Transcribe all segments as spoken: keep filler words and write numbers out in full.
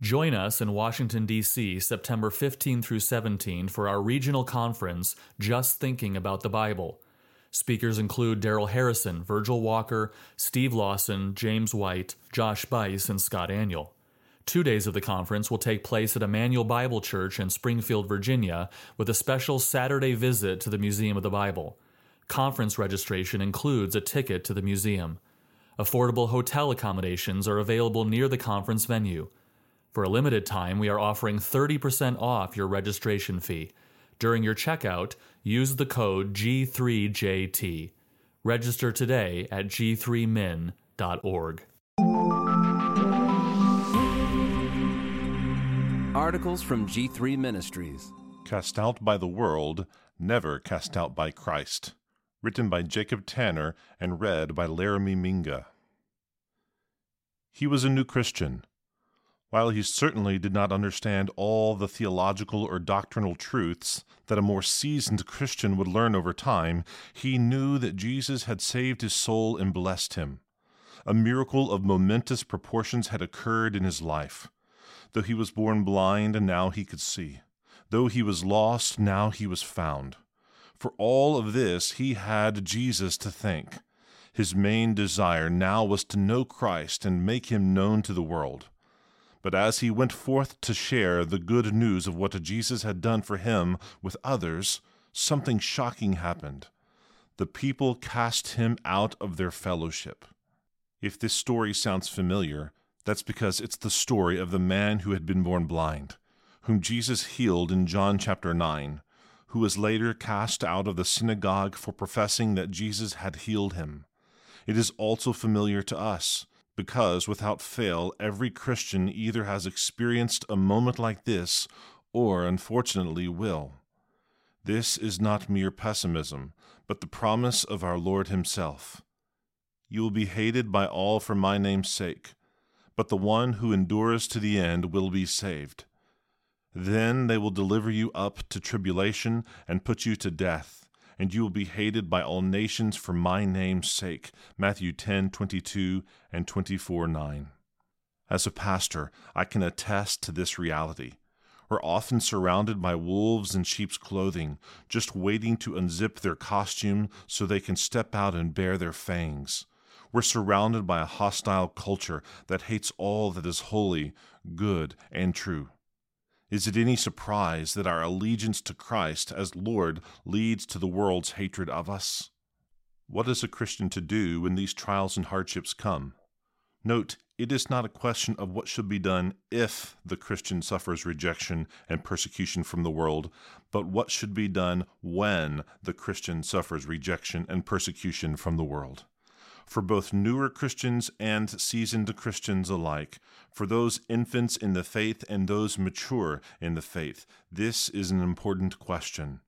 Join us in Washington, D C, September fifteenth through seventeenth for our regional conference, Just Thinking About the Bible. Speakers include Darrell Harrison, Virgil Walker, Steve Lawson, James White, Josh Bice, and Scott Aniel. Two days of the conference will take place at Emanuel Bible Church in Springfield, Virginia, with a special Saturday visit to the Museum of the Bible. Conference registration includes a ticket to the museum. Affordable hotel accommodations are available near the conference venue. For a limited time, we are offering thirty percent off your registration fee. During your checkout, use the code G three J T. Register today at g three men dot org. Articles from G three Ministries. Cast Out by the World, Never Cast Out by Christ. Written by Jacob Tanner and read by Laramie Minga. He was a new Christian. While he certainly did not understand all the theological or doctrinal truths that a more seasoned Christian would learn over time, he knew that Jesus had saved his soul and blessed him. A miracle of momentous proportions had occurred in his life. Though he was born blind, and now he could see. Though he was lost, now he was found. For all of this, he had Jesus to thank. His main desire now was to know Christ and make him known to the world. But as he went forth to share the good news of what Jesus had done for him with others, something shocking happened. The people cast him out of their fellowship. If this story sounds familiar, that's because it's the story of the man who had been born blind, whom Jesus healed in John chapter nine, who was later cast out of the synagogue for professing that Jesus had healed him. It is also familiar to us, because without fail, every Christian either has experienced a moment like this or, unfortunately, will. This is not mere pessimism, but the promise of our Lord himself. You will be hated by all for my name's sake, but the one who endures to the end will be saved. Then they will deliver you up to tribulation and put you to death, and you will be hated by all nations for my name's sake. Matthew ten twenty-two and twenty-four nine. As a pastor, I can attest to this reality. We're often surrounded by wolves in sheep's clothing, just waiting to unzip their costume so they can step out and bare their fangs. We're surrounded by a hostile culture that hates all that is holy, good, and true. Is it any surprise that our allegiance to Christ as Lord leads to the world's hatred of us? What is a Christian to do when these trials and hardships come? Note, it is not a question of what should be done if the Christian suffers rejection and persecution from the world, but what should be done when the Christian suffers rejection and persecution from the world. For both newer Christians and seasoned Christians alike, for those infants in the faith and those mature in the faith, this is an important question.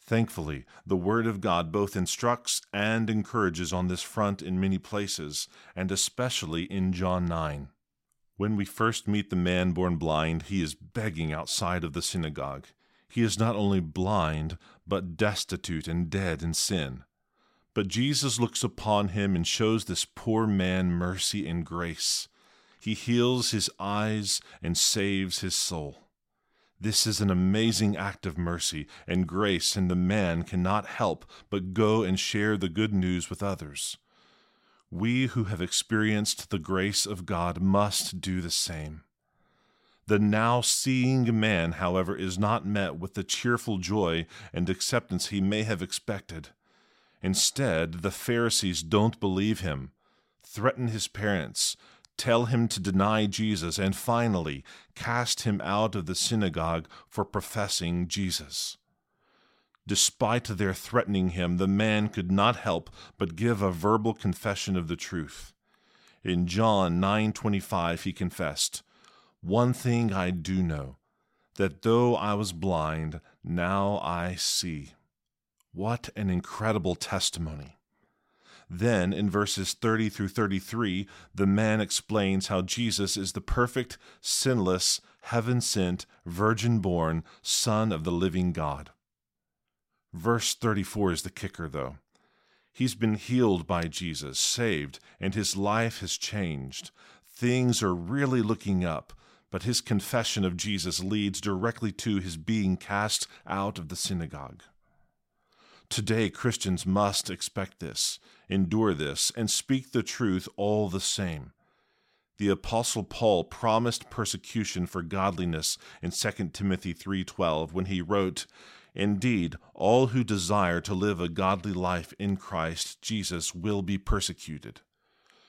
Thankfully, the Word of God both instructs and encourages on this front in many places, and especially in John nine. When we first meet the man born blind, he is begging outside of the synagogue. He is not only blind, but destitute and dead in sin. But Jesus looks upon him and shows this poor man mercy and grace. He heals his eyes and saves his soul. This is an amazing act of mercy and grace, and the man cannot help but go and share the good news with others. We who have experienced the grace of God must do the same. The now-seeing man, however, is not met with the cheerful joy and acceptance he may have expected. Instead, the Pharisees don't believe him, threaten his parents, tell him to deny Jesus, and finally cast him out of the synagogue for professing Jesus. Despite their threatening him, the man could not help but give a verbal confession of the truth. In John nine twenty-five, he confessed, "One thing I do know, that though I was blind, now I see." What an incredible testimony. Then, in verses thirty through thirty-three, the man explains how Jesus is the perfect, sinless, heaven-sent, virgin-born Son of the living God. Verse thirty-four is the kicker, though. He's been healed by Jesus, saved, and his life has changed. Things are really looking up, but his confession of Jesus leads directly to his being cast out of the synagogue. Today, Christians must expect this, endure this, and speak the truth all the same. The Apostle Paul promised persecution for godliness in Second Timothy three twelve when he wrote, "Indeed, all who desire to live a godly life in Christ Jesus will be persecuted."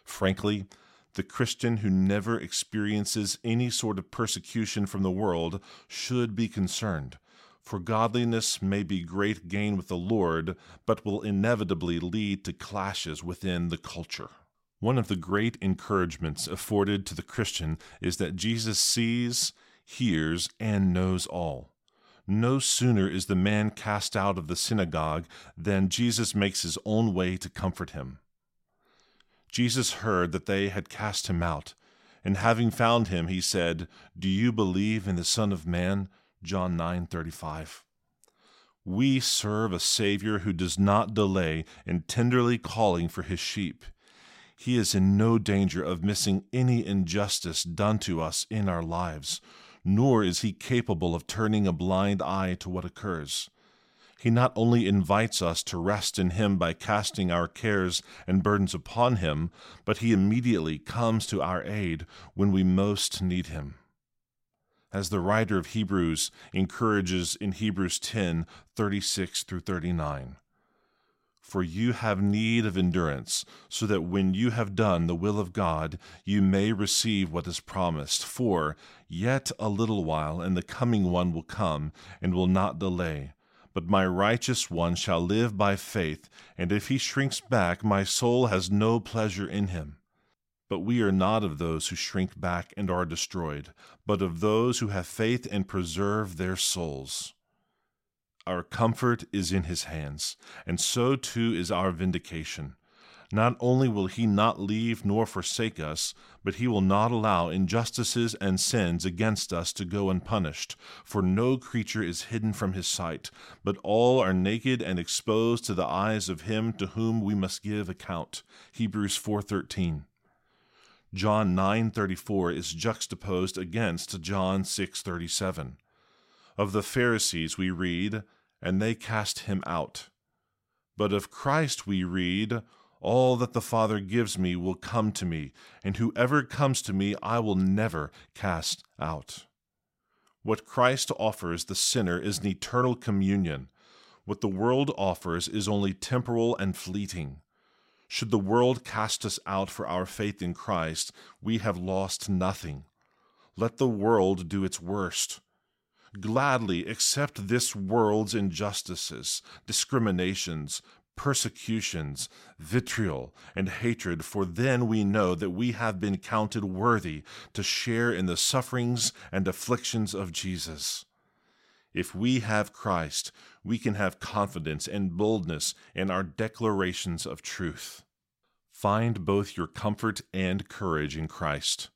Frankly, the Christian who never experiences any sort of persecution from the world should be concerned, for godliness may be great gain with the Lord, but will inevitably lead to clashes within the culture. One of the great encouragements afforded to the Christian is that Jesus sees, hears, and knows all. No sooner is the man cast out of the synagogue than Jesus makes his own way to comfort him. Jesus heard that they had cast him out, and having found him, he said, "Do you believe in the Son of Man?" John nine thirty-five. We serve a Savior who does not delay in tenderly calling for his sheep. He is in no danger of missing any injustice done to us in our lives, nor is he capable of turning a blind eye to what occurs. He not only invites us to rest in him by casting our cares and burdens upon him, but he immediately comes to our aid when we most need him. As the writer of Hebrews encourages in Hebrews ten thirty-six through thirty-nine, "For you have need of endurance, so that when you have done the will of God, you may receive what is promised. For yet a little while, and the coming one will come, and will not delay. But my righteous one shall live by faith, and if he shrinks back, my soul has no pleasure in him. But we are not of those who shrink back and are destroyed, but of those who have faith and preserve their souls." Our comfort is in his hands, and so too is our vindication. Not only will he not leave nor forsake us, but he will not allow injustices and sins against us to go unpunished, for no creature is hidden from his sight, but all are naked and exposed to the eyes of him to whom we must give account. Hebrews four thirteen. John nine thirty-four is juxtaposed against John six thirty-seven. Of the Pharisees we read, "And they cast him out." But of Christ we read, "All that the Father gives me will come to me, and whoever comes to me I will never cast out." What Christ offers the sinner is an eternal communion. What the world offers is only temporal and fleeting. Should the world cast us out for our faith in Christ, we have lost nothing. Let the world do its worst. Gladly accept this world's injustices, discriminations, persecutions, vitriol, and hatred, for then we know that we have been counted worthy to share in the sufferings and afflictions of Jesus. If we have Christ, we can have confidence and boldness in our declarations of truth. Find both your comfort and courage in Christ.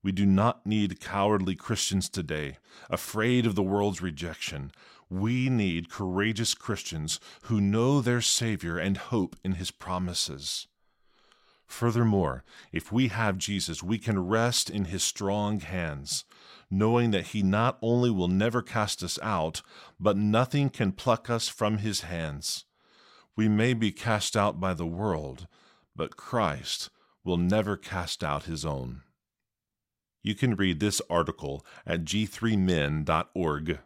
We do not need cowardly Christians today, afraid of the world's rejection. We need courageous Christians who know their Savior and hope in his promises. Furthermore, if we have Jesus, we can rest in his strong hands, knowing that he not only will never cast us out, but nothing can pluck us from his hands. We may be cast out by the world, but Christ will never cast out his own. You can read this article at g three men dot org.